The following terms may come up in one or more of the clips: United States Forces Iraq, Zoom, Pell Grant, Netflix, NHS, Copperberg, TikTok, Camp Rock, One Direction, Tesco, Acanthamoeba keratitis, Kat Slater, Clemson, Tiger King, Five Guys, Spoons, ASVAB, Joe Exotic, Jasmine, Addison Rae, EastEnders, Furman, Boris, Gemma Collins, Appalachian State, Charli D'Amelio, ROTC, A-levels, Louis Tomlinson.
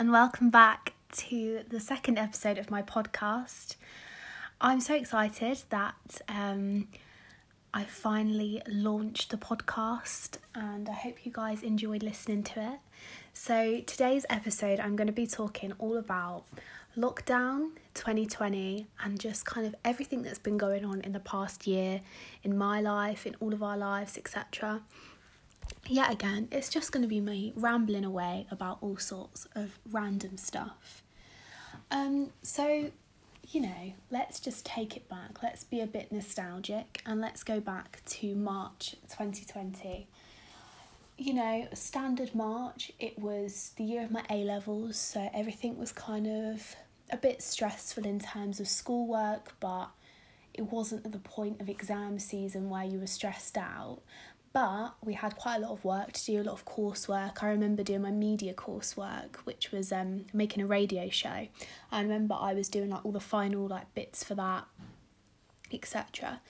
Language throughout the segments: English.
and welcome back to the second episode of my podcast. I'm so excited that I finally launched the podcast, and I hope you guys enjoyed listening to it. So today's episode, I'm going to be talking all about lockdown 2020 and just kind of everything that's been going on in the past year, in my life, in all of our lives, etc. Yet again, it's just going to be me rambling away about all sorts of random stuff. So, you know, let's just take it back. Let's be a bit nostalgic and let's go back to March 2020. You know, standard March, it was the year of my A-levels, so everything was kind of a bit stressful in terms of schoolwork, but it wasn't at the point of exam season where you were stressed out. But we had quite a lot of work to do, a lot of coursework. I remember doing my media coursework, which was making a radio show. I remember I was doing like all the final like bits for that, etc.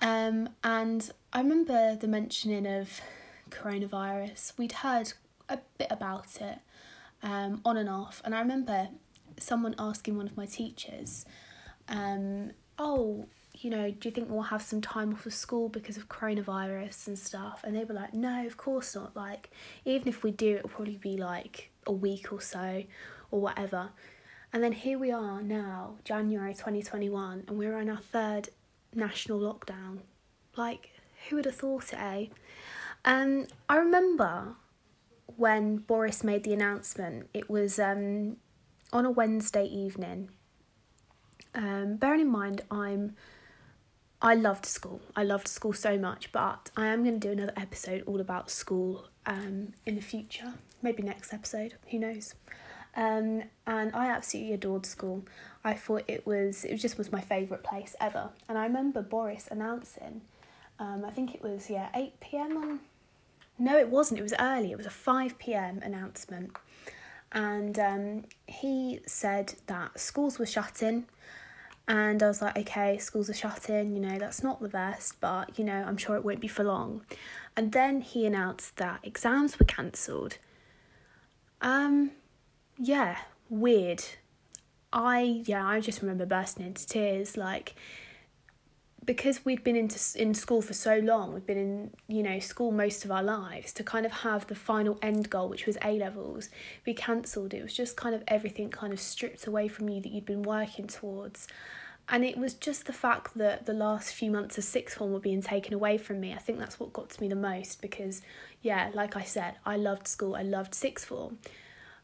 And I remember the mentioning of coronavirus. We'd heard a bit about it on and off. And I remember someone asking one of my teachers, you know, do you think we'll have some time off of school because of coronavirus and stuff? And they were like, no, of course not. Like, even if we do, it'll probably be like a week or so or whatever. And then here we are now, January 2021, and we're in our third national lockdown. Like, who would have thought it, eh? I remember when Boris made the announcement, it was on a Wednesday evening. Bearing in mind, I loved school. I loved school so much, but I am going to do another episode all about school in the future. Maybe next episode, who knows? And I absolutely adored school. I thought it was my favourite place ever. And I remember Boris announcing, I think it was 8pm on... No, it wasn't. It was early. It was a 5pm announcement. And he said that schools were shutting. And I was like, okay, schools are shutting, you know, that's not the best, but, you know, I'm sure it won't be for long. And then he announced that exams were cancelled. Yeah, weird. I just remember bursting into tears, like, because we'd been in school for so long, we'd been in, you know, school most of our lives, to kind of have the final end goal, which was A-levels, be cancelled. It was just kind of everything kind of stripped away from you that you'd been working towards. And it was just the fact that the last few months of sixth form were being taken away from me. I think that's what got to me the most because, yeah, like I said, I loved school. I loved sixth form.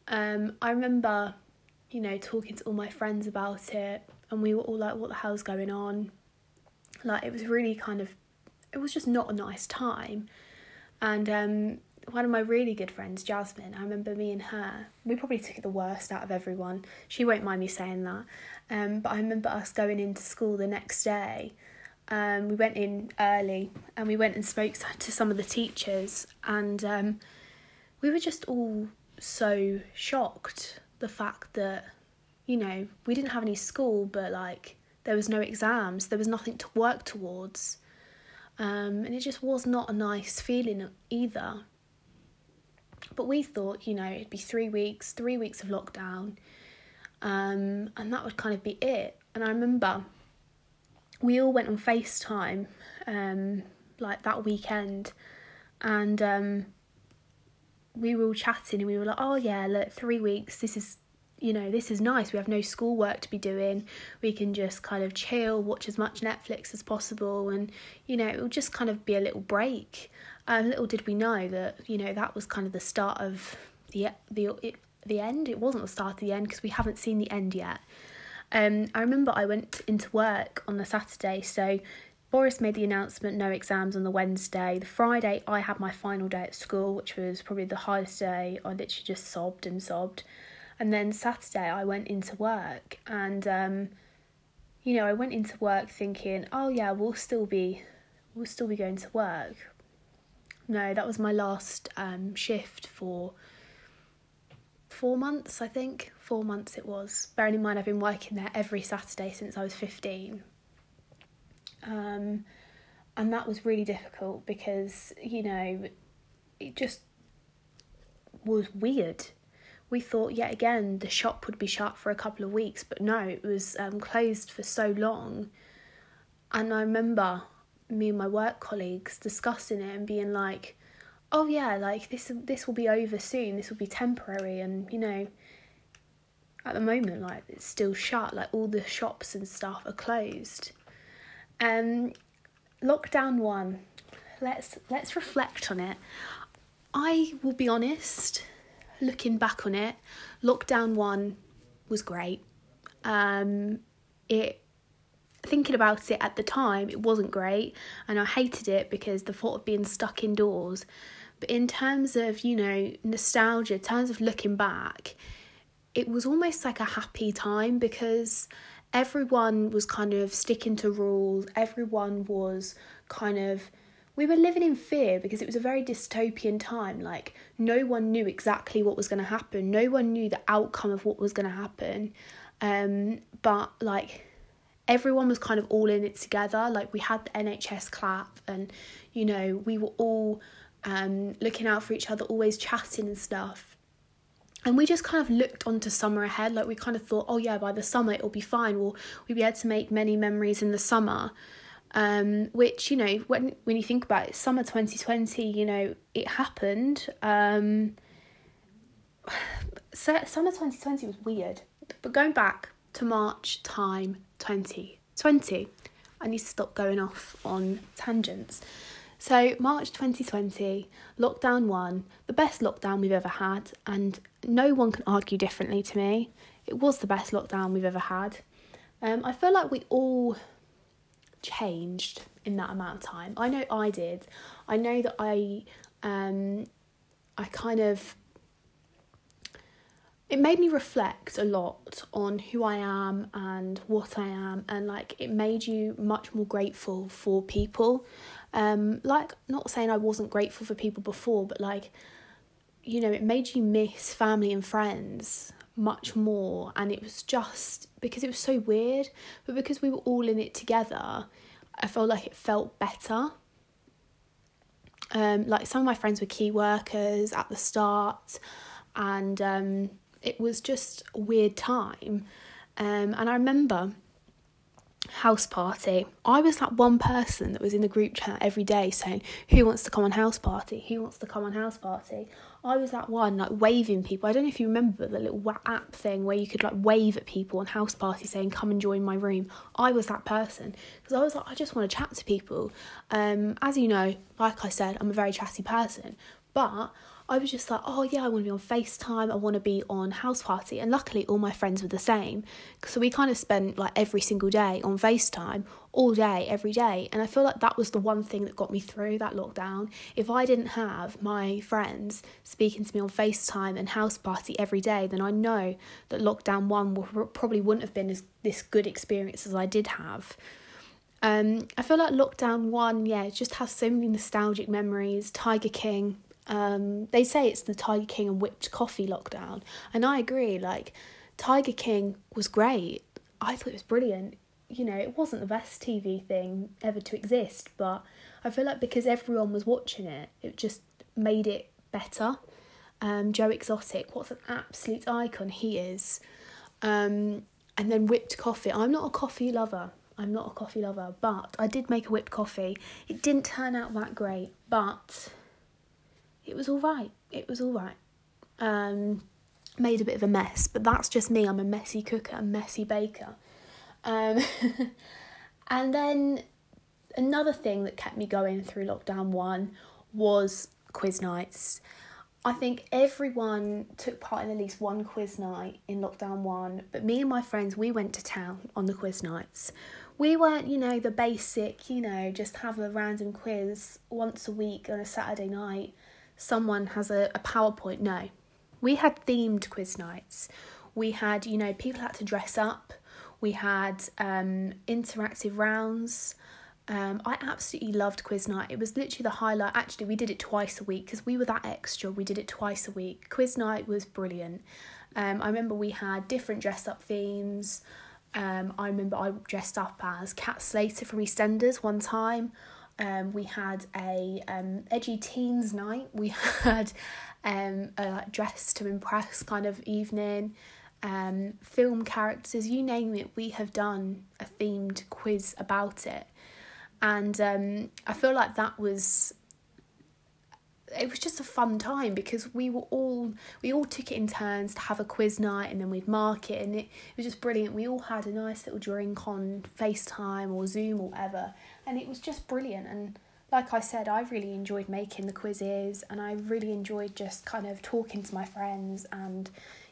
I remember, you know, talking to all my friends about it, and we were all like, what the hell's going on? Like, it was really kind of, it was just not a nice time. And one of my really good friends, Jasmine, I remember me and her, we probably took it the worst out of everyone. She won't mind me saying that. But I remember us going into school the next day. We went in early and we went and spoke to some of the teachers. And we were just all so shocked. The fact that, you know, we didn't have any school, but like, there was no exams, there was nothing to work towards. And it just was not a nice feeling either. But we thought, you know, it'd be three weeks of lockdown. And that would kind of be it. And I remember we all went on FaceTime, like that weekend. And we were all chatting and we were like, oh yeah, look, 3 weeks, this is nice. We have no schoolwork to be doing. We can just kind of chill, watch as much Netflix as possible. And, you know, it'll just kind of be a little break. Little did we know that, you know, that was kind of the start of the end. It wasn't the start of the end because we haven't seen the end yet. I remember I went into work on the Saturday. So Boris made the announcement, no exams on the Wednesday. The Friday, I had my final day at school, which was probably the hardest day. I literally just sobbed and sobbed. And then Saturday I went into work and, you know, I went into work thinking, oh yeah, we'll still be going to work. No, that was my last shift for 4 months, I think. 4 months it was. Bearing in mind, I've been working there every Saturday since I was 15. And that was really difficult because, you know, it just was weird. we thought yet again the shop would be shut for a couple of weeks, but no, it was closed for so long. And I remember me and my work colleagues discussing it and being like, oh yeah, like this will be over soon, this will be temporary. And, you know, at the moment, like, it's still shut, like all the shops and stuff are closed. Lockdown one, let's reflect on it. I will be honest, looking back on it, lockdown one was great. Thinking about it at the time, it wasn't great, and I hated it because the thought of being stuck indoors. But in terms of, you know, nostalgia, in terms of looking back, it was almost like a happy time because everyone was kind of sticking to rules. Everyone was kind of... we were living in fear because it was a very dystopian time. Like, no one knew exactly what was going to happen. No one knew the outcome of what was going to happen. But, like... everyone was kind of all in it together. Like, we had the NHS clap and, you know, we were all looking out for each other, always chatting and stuff. And we just kind of looked onto summer ahead. Like, we kind of thought, oh yeah, by the summer it'll be fine. We'll be able to make many memories in the summer. Which, you know, when you think about it, summer 2020, you know, it happened. Summer 2020 was weird. But going back to March time, 2020. I need to stop going off on tangents. So March 2020, lockdown one, the best lockdown we've ever had, and no one can argue differently to me. It was the best lockdown we've ever had. I feel like we all changed in that amount of time. I know I did. I know that I kind of... it made me reflect a lot on who I am and what I am, and like it made you much more grateful for people. Like, not saying I wasn't grateful for people before, but like, you know, it made you miss family and friends much more. And it was just because it was so weird, but because we were all in it together, I felt like it felt better. Like, some of my friends were key workers at the start, and it was just a weird time. And I remember House Party. I was that one person that was in the group chat every day saying, who wants to come on House Party? Who wants to come on House Party? I was that one, like, waving people. I don't know if you remember the little app thing where you could, like, wave at people on House Party saying, come and join my room. I was that person because I was like, I just want to chat to people. As you know, like I said, I'm a very chatty person. But I was just like, oh yeah, I want to be on FaceTime, I want to be on House Party. And luckily all my friends were the same. So we kind of spent like every single day on FaceTime, all day, every day. And I feel like that was the one thing that got me through that lockdown. If I didn't have my friends speaking to me on FaceTime and House Party every day, then I know that lockdown one probably wouldn't have been this good experience as I did have. I feel like lockdown one, yeah, it just has so many nostalgic memories. Tiger King. They say it's the Tiger King and whipped coffee lockdown, and I agree. Like, Tiger King was great. I thought it was brilliant. You know, it wasn't the best TV thing ever to exist, but I feel like because everyone was watching it, it just made it better. Joe Exotic, what an absolute icon he is. And then whipped coffee. I'm not a coffee lover, but I did make a whipped coffee. It didn't turn out that great, but... It was all right. Made a bit of a mess, but that's just me. I'm a messy cooker, a messy baker. And then another thing that kept me going through lockdown one was quiz nights. I think everyone took part in at least one quiz night in lockdown one, but me and my friends, we went to town on the quiz nights. We weren't, you know, the basic, you know, just have a random quiz once a week on a Saturday night. Someone has a PowerPoint. No, we had themed quiz nights. We had, you know, people had to dress up. We had interactive rounds. I absolutely loved quiz night. It was literally the highlight. Actually, we did it twice a week because we were that extra. We did it twice a week. Quiz night was brilliant. I remember we had different dress-up themes. I remember I dressed up as Kat Slater from EastEnders one time. We had a edgy teens night. We had a dress to impress kind of evening, film characters, you name it. We have done a themed quiz about it, and I feel like it was just a fun time, because we all took it in turns to have a quiz night, and then we'd mark it, and it was just brilliant. We all had a nice little drink on FaceTime or Zoom or whatever, and it was just brilliant. And like I said, I really enjoyed making the quizzes, and I really enjoyed just kind of talking to my friends and,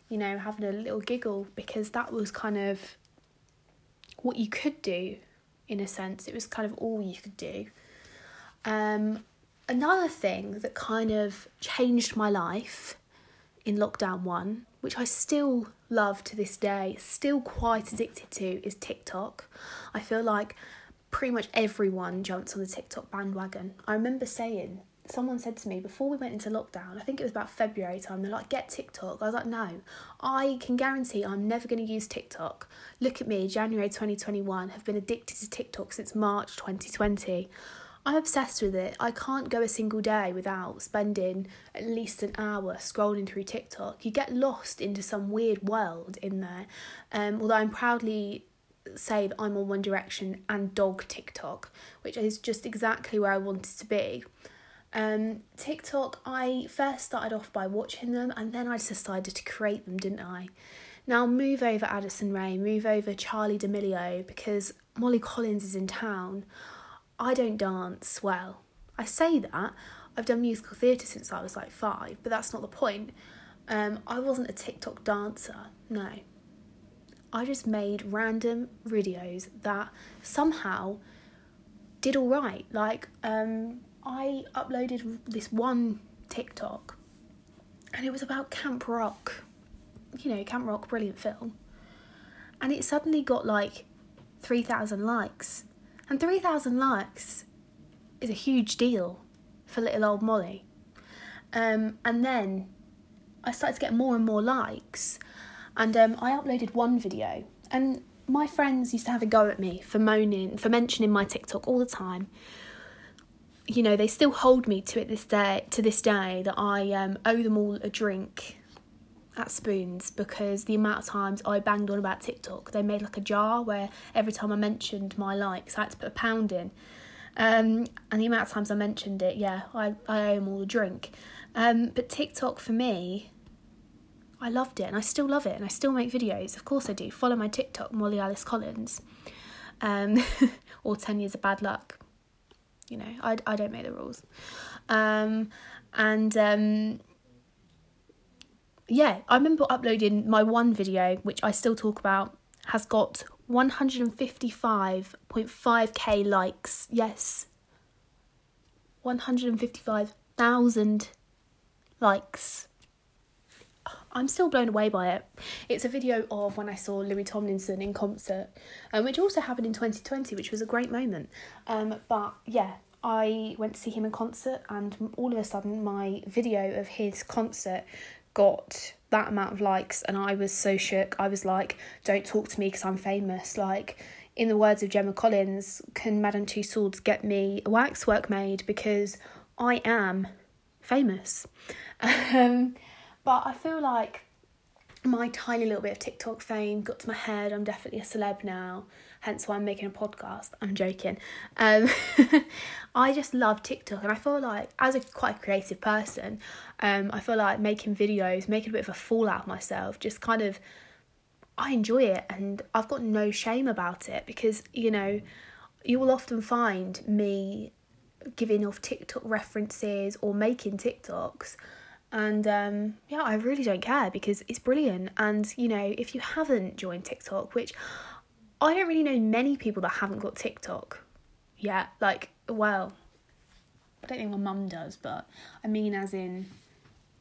you know, having a little giggle, because that was kind of what you could do in a sense. It was kind of all you could do. Another thing that kind of changed my life in lockdown one, which I still love to this day, still quite addicted to, is TikTok. I feel like pretty much everyone jumps on the TikTok bandwagon. I remember someone said to me before we went into lockdown, I think it was about February time, they're like, get TikTok. I was like, no, I can guarantee I'm never going to use TikTok. Look at me, January 2021, have been addicted to TikTok since March 2020. I'm obsessed with it. I can't go a single day without spending at least an hour scrolling through TikTok. You get lost into some weird world in there. Although I'm proudly say that I'm on One Direction and dog TikTok, which is just exactly where I wanted to be. TikTok, I first started off by watching them, and then I decided to create them, didn't I? Now move over Addison Rae, move over Charli D'Amelio, because Molly Collins is in town. I don't dance well. I say that. I've done musical theatre since I was like 5, but that's not the point. I wasn't a TikTok dancer, no. I just made random videos that somehow did all right. Like, I uploaded this one TikTok, and it was about Camp Rock. You know, Camp Rock, brilliant film. And it suddenly got like 3,000 likes. And 3,000 likes is a huge deal for little old Molly. And then I started to get more and more likes. And I uploaded one video. And my friends used to have a go at me for mentioning my TikTok all the time. You know, they still hold me to it to this day, that I owe them all a drink at Spoons, because the amount of times I banged on about TikTok. They made like a jar where every time I mentioned my likes I had to put £1 in, and the amount of times I mentioned it, yeah, I owe them all a drink. But TikTok for me, I loved it, and I still love it, and I still make videos, of course I do. Follow my TikTok, Molly Alice Collins, or 10 years of bad luck, you know, I don't make the rules. Yeah, I remember uploading my one video, which I still talk about, has got 155.5k likes. Yes, 155,000 likes. I'm still blown away by it. It's a video of when I saw Louis Tomlinson in concert, which also happened in 2020, which was a great moment. But yeah, I went to see him in concert, and all of a sudden my video of his concert got that amount of likes, and I was so shook. I was like, don't talk to me because I'm famous. Like, in the words of Gemma Collins, can Madame Two Swords get me a waxwork made, because I am famous. But I feel like my tiny little bit of TikTok fame got to my head. I'm definitely a celeb now, hence why I'm making a podcast. I'm joking. I just love TikTok, and I feel like, as a quite creative person, I feel like making videos, making a bit of a fool out of myself, just kind of, I enjoy it, and I've got no shame about it, because, you know, you will often find me giving off TikTok references or making TikToks. And yeah, I really don't care, because it's brilliant. And, you know, if you haven't joined TikTok, which I don't really know many people that haven't got TikTok yet. Like, well, I don't think my mum does, but I mean as in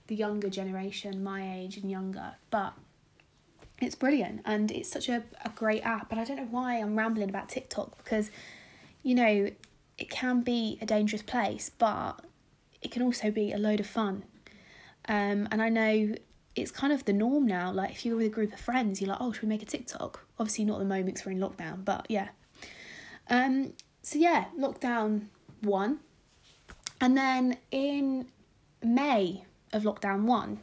the younger generation, my age and younger. But it's brilliant, and it's such a great app. And I don't know why I'm rambling about TikTok, because, you know, it can be a dangerous place, but it can also be a load of fun. And I know it's kind of the norm now. Like, if you're with a group of friends, you're like, oh, should we make a TikTok? Obviously not at the moment because we're in lockdown, but yeah. So yeah, lockdown 1. And then in May of lockdown 1,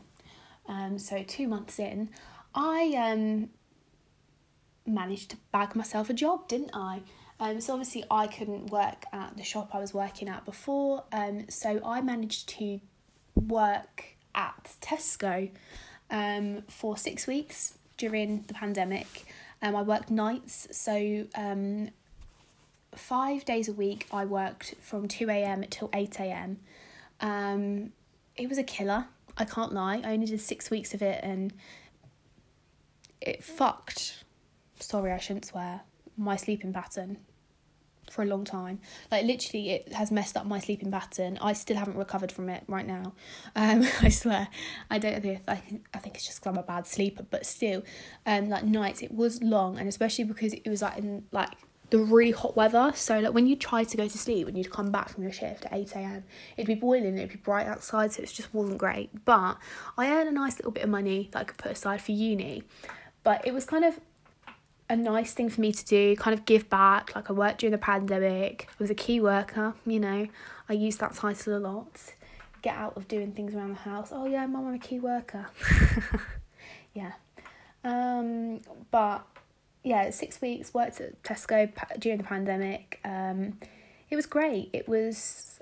so 2 months in, I managed to bag myself a job, didn't I? So obviously I couldn't work at the shop I was working at before, so I managed to work at Tesco for 6 weeks during the pandemic. I worked nights, so 5 days a week I worked from 2 a.m. till 8 a.m. It was a killer, I can't lie. I only did 6 weeks of it and it fucked, sorry I shouldn't swear, my sleeping pattern for a long time. Like, literally, it has messed up my sleeping pattern. I still haven't recovered from it right now. I swear, I don't think, I think it's just because I'm a bad sleeper, but still, like, nights, it was long, and especially because it was, like, in, like, the really hot weather, so, like, when you try to go to sleep, when you'd come back from your shift at 8 a.m, it'd be boiling, it'd be bright outside, so it just wasn't great. But I earned a nice little bit of money that I could put aside for uni, but it was kind of a nice thing for me to do, kind of give back. Like, I worked during the pandemic, I was a key worker, you know, I use that title a lot, get out of doing things around the house, oh yeah, mum, I'm a key worker, yeah, but yeah, 6 weeks, worked at Tesco during the pandemic, it was great, it was,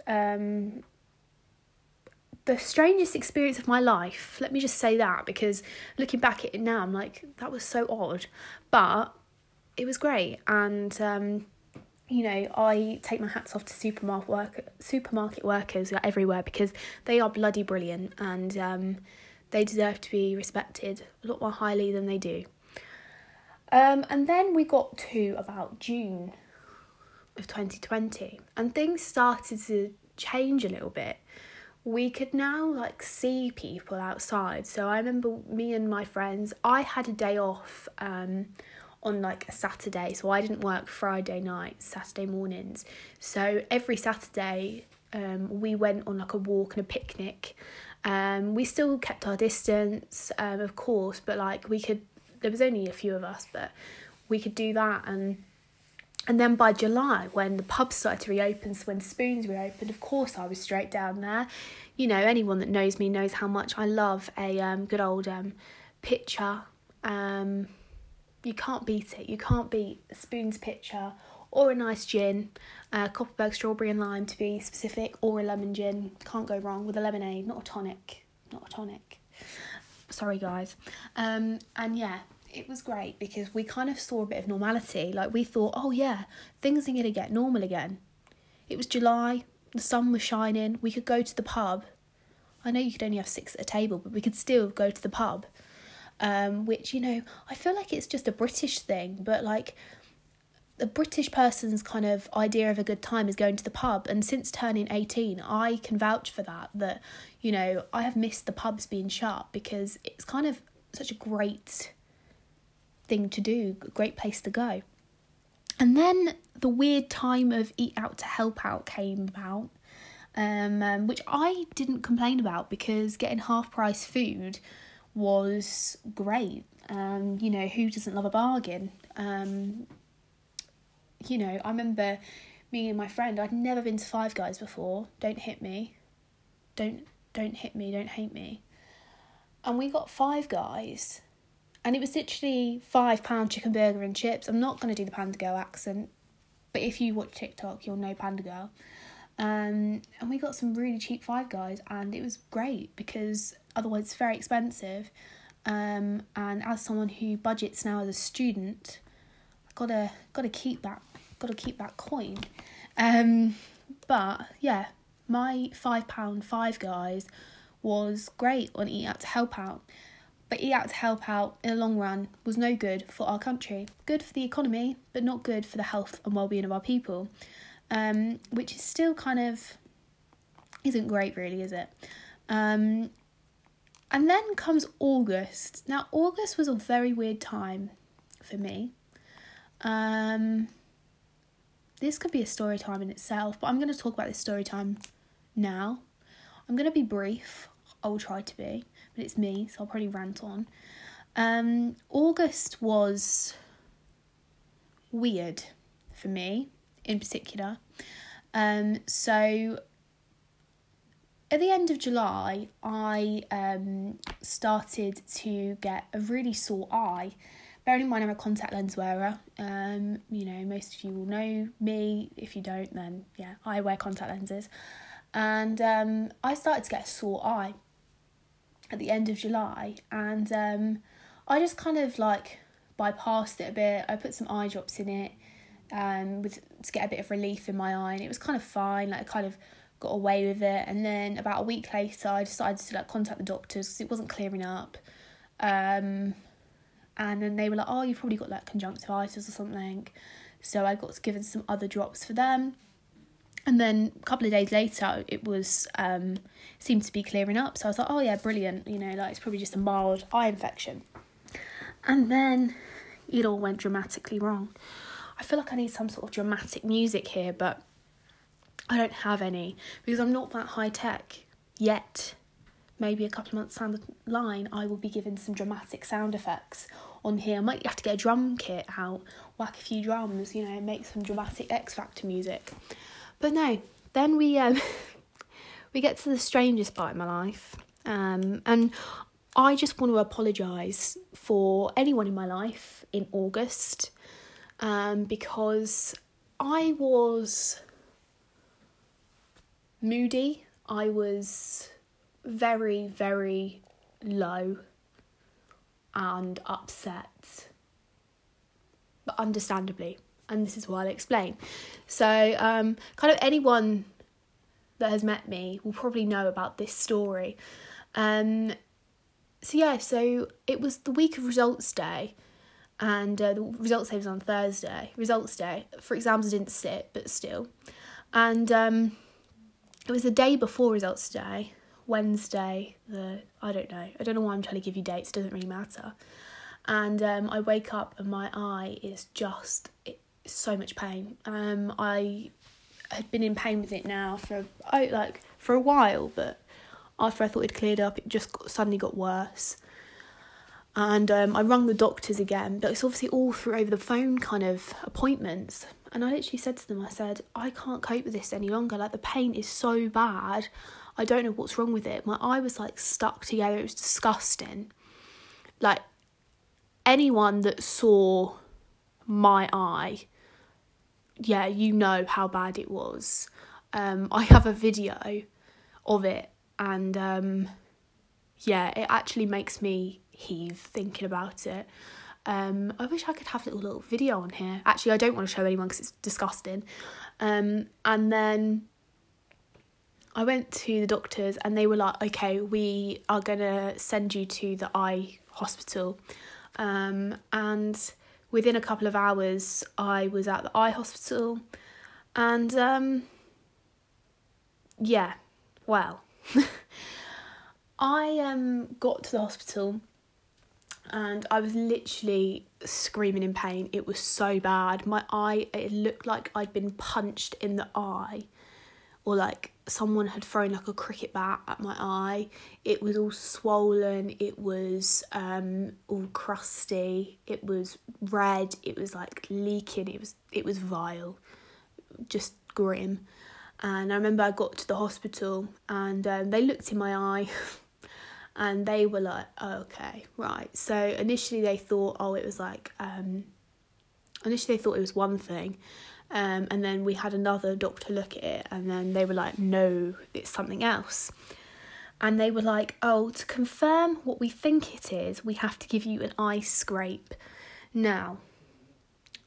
the strangest experience of my life, let me just say that, because looking back at it now, I'm like, that was so odd, but it was great. And, you know, I take my hats off to supermarket workers everywhere, because they are bloody brilliant, and they deserve to be respected a lot more highly than they do. And then we got to about June of 2020, and things started to change a little bit. We could now, like, see people outside. So I remember me and my friends, I had a day off on, like, a Saturday. So I didn't work Friday nights, Saturday mornings. So every Saturday we went on, like, a walk and a picnic. We still kept our distance, of course, but, like, we could... There was only a few of us, but we could do that. And then by July, when the pubs started to reopen, so when Spoons reopened, of course I was straight down there. You know, anyone that knows me knows how much I love a good old pitcher. You can't beat it. You can't beat a Spoons pitcher or a nice gin, Copperberg strawberry and lime to be specific, or a lemon gin. Can't go wrong with a lemonade, not a tonic. Not a tonic. Sorry, guys. And yeah. It was great because we kind of saw a bit of normality. Like, we thought, oh yeah, things are going to get normal again. It was July, the sun was shining, we could go to the pub. I know you could only have 6 at a table, but we could still go to the pub. Which, you know, I feel like it's just a British thing, but, like, the British person's kind of idea of a good time is going to the pub. And since turning 18, I can vouch for that, you know, I have missed the pubs being shut, because it's kind of such a great thing to do, great place to go. And then the weird time of eat out to help out came about, which I didn't complain about, because getting half price food was great. You know, who doesn't love a bargain? You know, I remember me and my friend, I'd never been to Five Guys before, don't hit me, don't hate me, and we got Five Guys. And it was literally £5 chicken burger and chips. I'm not going to do the Panda Girl accent, but if you watch TikTok, you'll know Panda Girl. And we got some really cheap Five Guys, and it was great, because otherwise it's very expensive. And as someone who budgets now as a student, I've gotta keep that coin. But yeah, my £5 Five Guys was great on Eat Out to Help Out. But eat out to help out in the long run was no good for our country. Good for the economy, but not good for the health and well-being of our people, which is still kind of isn't great, really, is it? And then comes August. Now, August was a very weird time for me. This could be a story time in itself, but I'm going to talk about this story time now. I'm going to be brief. I will try to be. But it's me, so I'll probably rant on. August was weird for me, in particular. So at the end of July, I started to get a really sore eye. Bearing in mind I'm a contact lens wearer, you know, most of you will know me. If you don't, then yeah, I wear contact lenses. And I started to get a sore eye at the end of July, and I just kind of like bypassed it a bit. I put some eye drops in it to get a bit of relief in my eye, and it was kind of fine. Like, I kind of got away with it. And then about a week later, I decided to like contact the doctors because it wasn't clearing up. And then they were like, oh, you've probably got like conjunctivitis or something. So I got given some other drops for them. And then a couple of days later, it was seemed to be clearing up. So I was like, oh yeah, brilliant. You know, like, it's probably just a mild eye infection. And then it all went dramatically wrong. I feel like I need some sort of dramatic music here, but I don't have any because I'm not that high tech yet. Maybe a couple of months down the line, I will be given some dramatic sound effects on here. I might have to get a drum kit out, whack a few drums, you know, make some dramatic X Factor music. But no, then we we get to the strangest part of my life. And I just want to apologise for anyone in my life in August, because I was moody. I was very, very low and upset, but understandably, and this is why I'll explain. So kind of anyone that has met me will probably know about this story. So it was the week of results day, and the results day was on Thursday. Results day for exams I didn't sit, but still. And it was the day before results day, Wednesday, I don't know why I'm trying to give you dates, doesn't really matter. And I wake up and my eye is just so much pain. I had been in pain with it now for a while, but after I thought it cleared up, it just suddenly got worse. And I rung the doctors again, but it's obviously all through over the phone kind of appointments. And I literally said to them, I said, I can't cope with this any longer. Like, the pain is so bad. I don't know what's wrong with it. My eye was like stuck together. It was disgusting. Like, anyone that saw my eye, yeah, you know how bad it was. I have a video of it, and yeah, it actually makes me heave thinking about it. I wish I could have a little video on here. Actually, I don't want to show anyone because it's disgusting. And then I went to the doctors and they were like, okay, we are going to send you to the eye hospital. And within a couple of hours, I was at the eye hospital. And yeah, well, I got to the hospital and I was literally screaming in pain. It was so bad. My eye, it looked like I'd been punched in the eye, or like someone had thrown like a cricket bat at my eye. It was all swollen, it was all crusty, it was red, it was like leaking, it was vile, just grim. And I remember I got to the hospital and they looked in my eye and they were like, oh, okay, right. So initially they thought, it was one thing. And then we had another doctor look at it, and then they were like, no, it's something else. And they were like, oh, to confirm what we think it is, we have to give you an eye scrape. Now,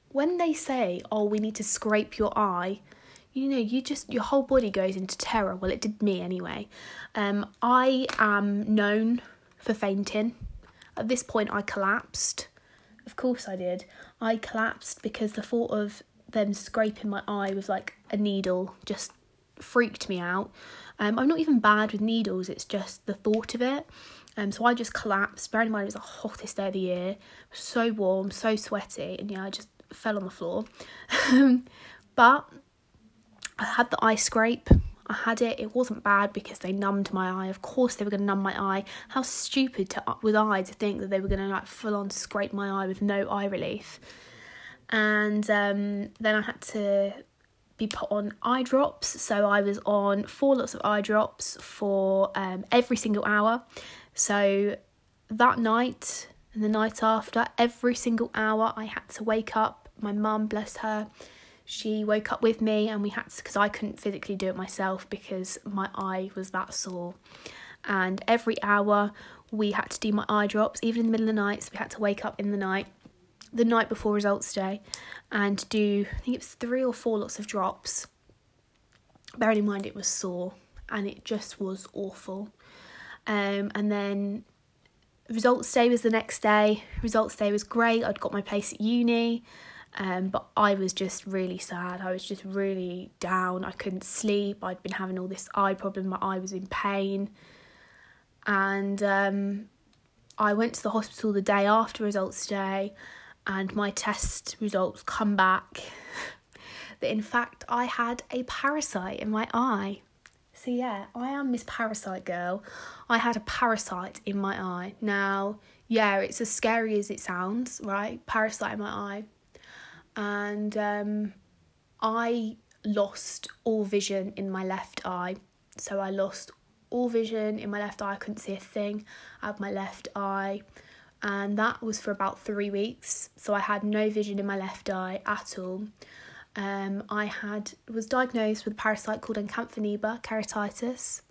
when they say, oh, we need to scrape your eye, you know, your whole body goes into terror. Well, it did me anyway. I am known for fainting. At this point, I collapsed. Of course I did. I collapsed because the thought of them scraping my eye with like a needle just freaked me out. I'm not even bad with needles, it's just the thought of it. So I just collapsed. Bearing in mind it was the hottest day of the year, so warm, so sweaty, and yeah, I just fell on the floor. But I had the eye scrape. I had it. It wasn't bad because they numbed my eye. Of course they were going to numb my eye. How stupid to think that they were going to like full on scrape my eye with no eye relief. And then I had to be put on eye drops. So I was on 4 lots of eye drops for every single hour. So that night and the night after, every single hour I had to wake up. My mum, bless her, she woke up with me, and we had to, because I couldn't physically do it myself because my eye was that sore. And every hour we had to do my eye drops, even in the middle of the night. So we had to wake up in the night before results day, and do, I think it was 3 or 4 lots of drops. Bearing in mind it was sore and it just was awful. And then results day was the next day. Results day was great. I'd got my place at uni. But I was just really sad. I was just really down. I couldn't sleep. I'd been having all this eye problem. My eye was in pain. And I went to the hospital the day after results day, and my test results come back that in fact I had a parasite in my eye. So yeah, I am Miss Parasite Girl. I had a parasite in my eye. Now, yeah, it's as scary as it sounds, right? Parasite in my eye. And I lost all vision in my left eye. So I lost all vision in my left eye. I couldn't see a thing out of my left eye. And that was for about 3 weeks. So I had no vision in my left eye at all. I was diagnosed with a parasite called Acanthamoeba keratitis.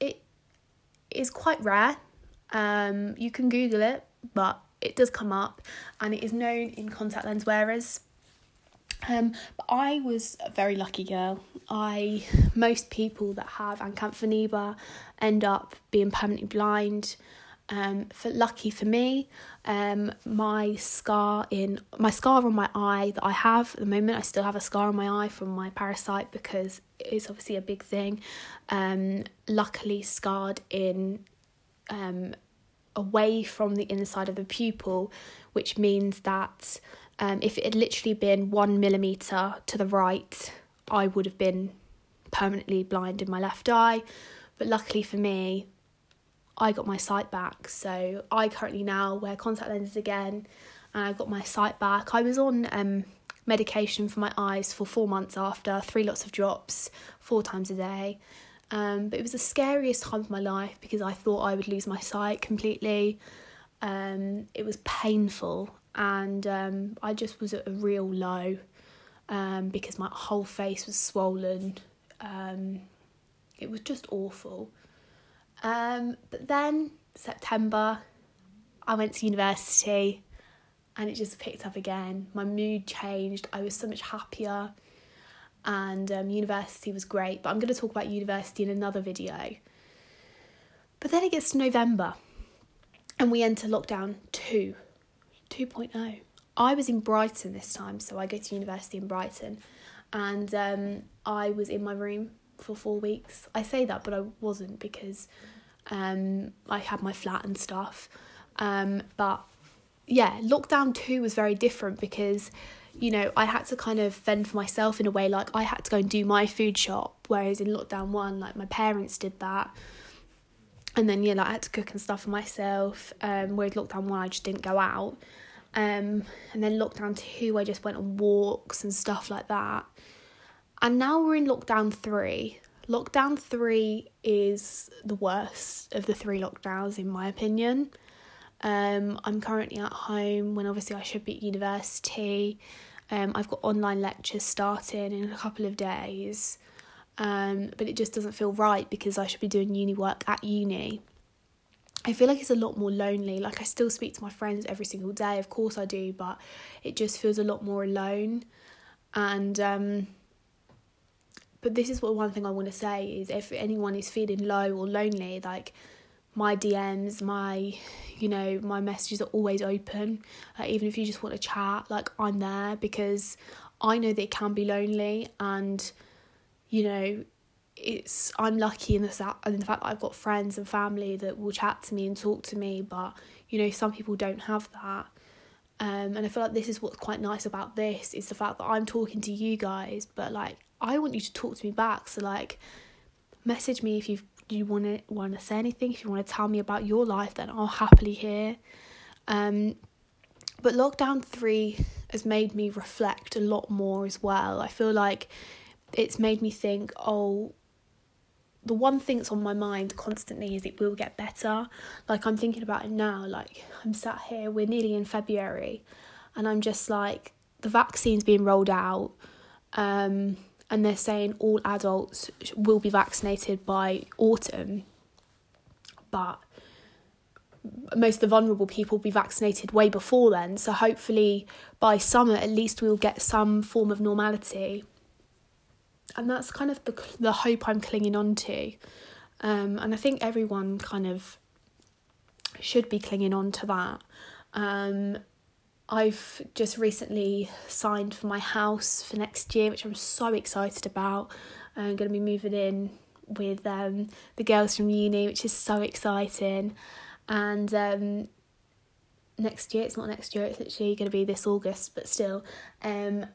It is quite rare. You can Google it, but it does come up, and it is known in contact lens wearers. But I was a very lucky girl. Most people that have Acanthamoeba end up being permanently blind. Lucky for me, my scar on my eye that I have at the moment, I still have a scar on my eye from my parasite because it's obviously a big thing. Luckily scarred in away from the inside of the pupil, which means that if it had literally been 1 millimetre to the right, I would have been permanently blind in my left eye. But luckily for me, I got my sight back. So I currently now wear contact lenses again, and I got my sight back. I was on medication for my eyes for 4 months after, 3 lots of drops, 4 times a day. But it was the scariest time of my life because I thought I would lose my sight completely. It was painful, and I just was at a real low because my whole face was swollen. It was just awful. But then September, I went to university, and it just picked up again. My mood changed. I was so much happier. And university was great, but I'm going to talk about university in another video. But then it gets to November, and we enter lockdown 2.0. I was in Brighton this time, so I go to university in Brighton, and I was in my room for 4 weeks. I say that, but I wasn't, because I had my flat and stuff. But yeah, lockdown 2 was very different because, you know, I had to kind of fend for myself in a way. Like, I had to go and do my food shop, whereas in lockdown 1, like, my parents did that. And then, yeah, like, I had to cook and stuff for myself. Whereas lockdown 1, I just didn't go out. And then lockdown 2, I just went on walks and stuff like that. And now we're in lockdown 3. Lockdown 3 is the worst of the 3 lockdowns, in my opinion. I'm currently at home when obviously I should be at university. I've got online lectures starting in a couple of days, but it just doesn't feel right because I should be doing uni work at uni. I feel like it's a lot more lonely. Like, I still speak to my friends every single day, of course I do, but it just feels a lot more alone. And but this is what one thing I want to say is, if anyone is feeling low or lonely, like, my DMs, my messages are always open. Even if you just want to chat, like, I'm there, because I know that it can be lonely, and, you know, I'm lucky in the fact that I've got friends and family that will chat to me and talk to me, but, you know, some people don't have that. And I feel like this is what's quite nice about this, is the fact that I'm talking to you guys, but, like, I want you to talk to me back. So, like, message me if you want to say anything. If you want to tell me about your life, then I'll happily hear. But lockdown 3 has made me reflect a lot more as well. I feel like it's made me think, oh, the one thing that's on my mind constantly is it will get better. Like, I'm thinking about it now, like, I'm sat here, we're nearly in February, and I'm just like, the vaccine's being rolled out, and they're saying all adults will be vaccinated by autumn, but most of the vulnerable people will be vaccinated way before then. So hopefully by summer, at least we'll get some form of normality. And that's kind of the hope I'm clinging on to. And I think everyone kind of should be clinging on to that. I've just recently signed for my house for next year, which I'm so excited about. I'm going to be moving in with the girls from uni, which is so exciting. And next year, it's not next year, it's literally going to be this August, but still. And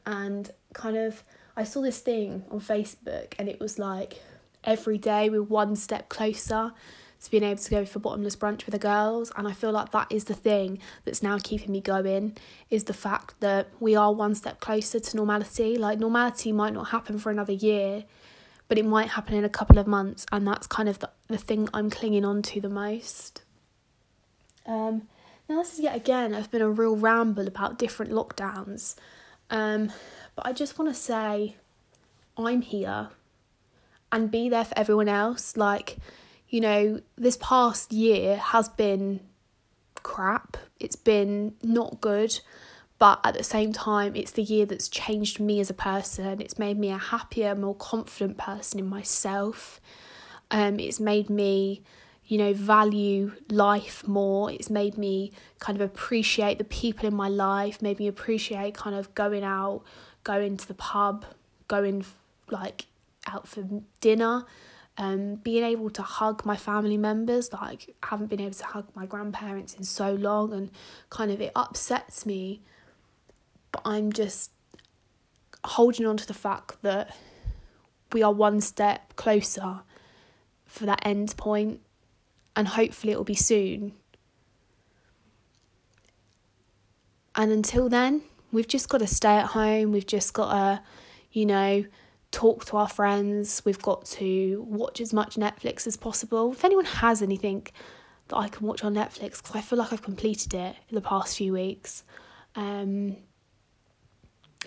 kind of, I saw this thing on Facebook, and it was like, every day we're one step closer to being able to go for bottomless brunch with the girls. And I feel like that is the thing that's now keeping me going, is the fact that we are one step closer to normality. Like, normality might not happen for another year, but it might happen in a couple of months, and that's kind of the thing I'm clinging on to the most. Now, this is yet again, I've been a real ramble about different lockdowns, but I just want to say I'm here and be there for everyone else. Like, you know, this past year has been crap, it's been not good, but at the same time, it's the year that's changed me as a person. It's made me a happier, more confident person in myself. It's made me, you know, value life more. It's made me kind of appreciate the people in my life, made me appreciate kind of going out, going to the pub, going like out for dinner, being able to hug my family members. Like, I haven't been able to hug my grandparents in so long, and kind of it upsets me. I'm just holding on to the fact that we are one step closer for that end point, and hopefully it'll be soon. And until then, we've just got to stay at home, we've just got to, you know, talk to our friends, we've got to watch as much Netflix as possible. If anyone has anything that I can watch on Netflix, because I feel like I've completed it in the past few weeks,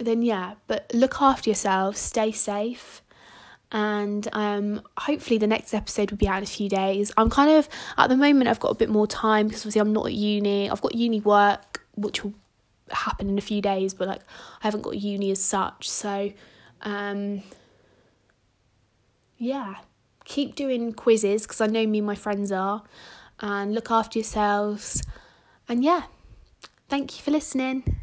then yeah, but look after yourselves, stay safe, and hopefully the next episode will be out in a few days. I'm kind of, at the moment, I've got a bit more time, because obviously I'm not at uni, I've got uni work, which will happen in a few days, but like, I haven't got uni as such, so yeah, keep doing quizzes, because I know me and my friends are, and look after yourselves, and yeah, thank you for listening.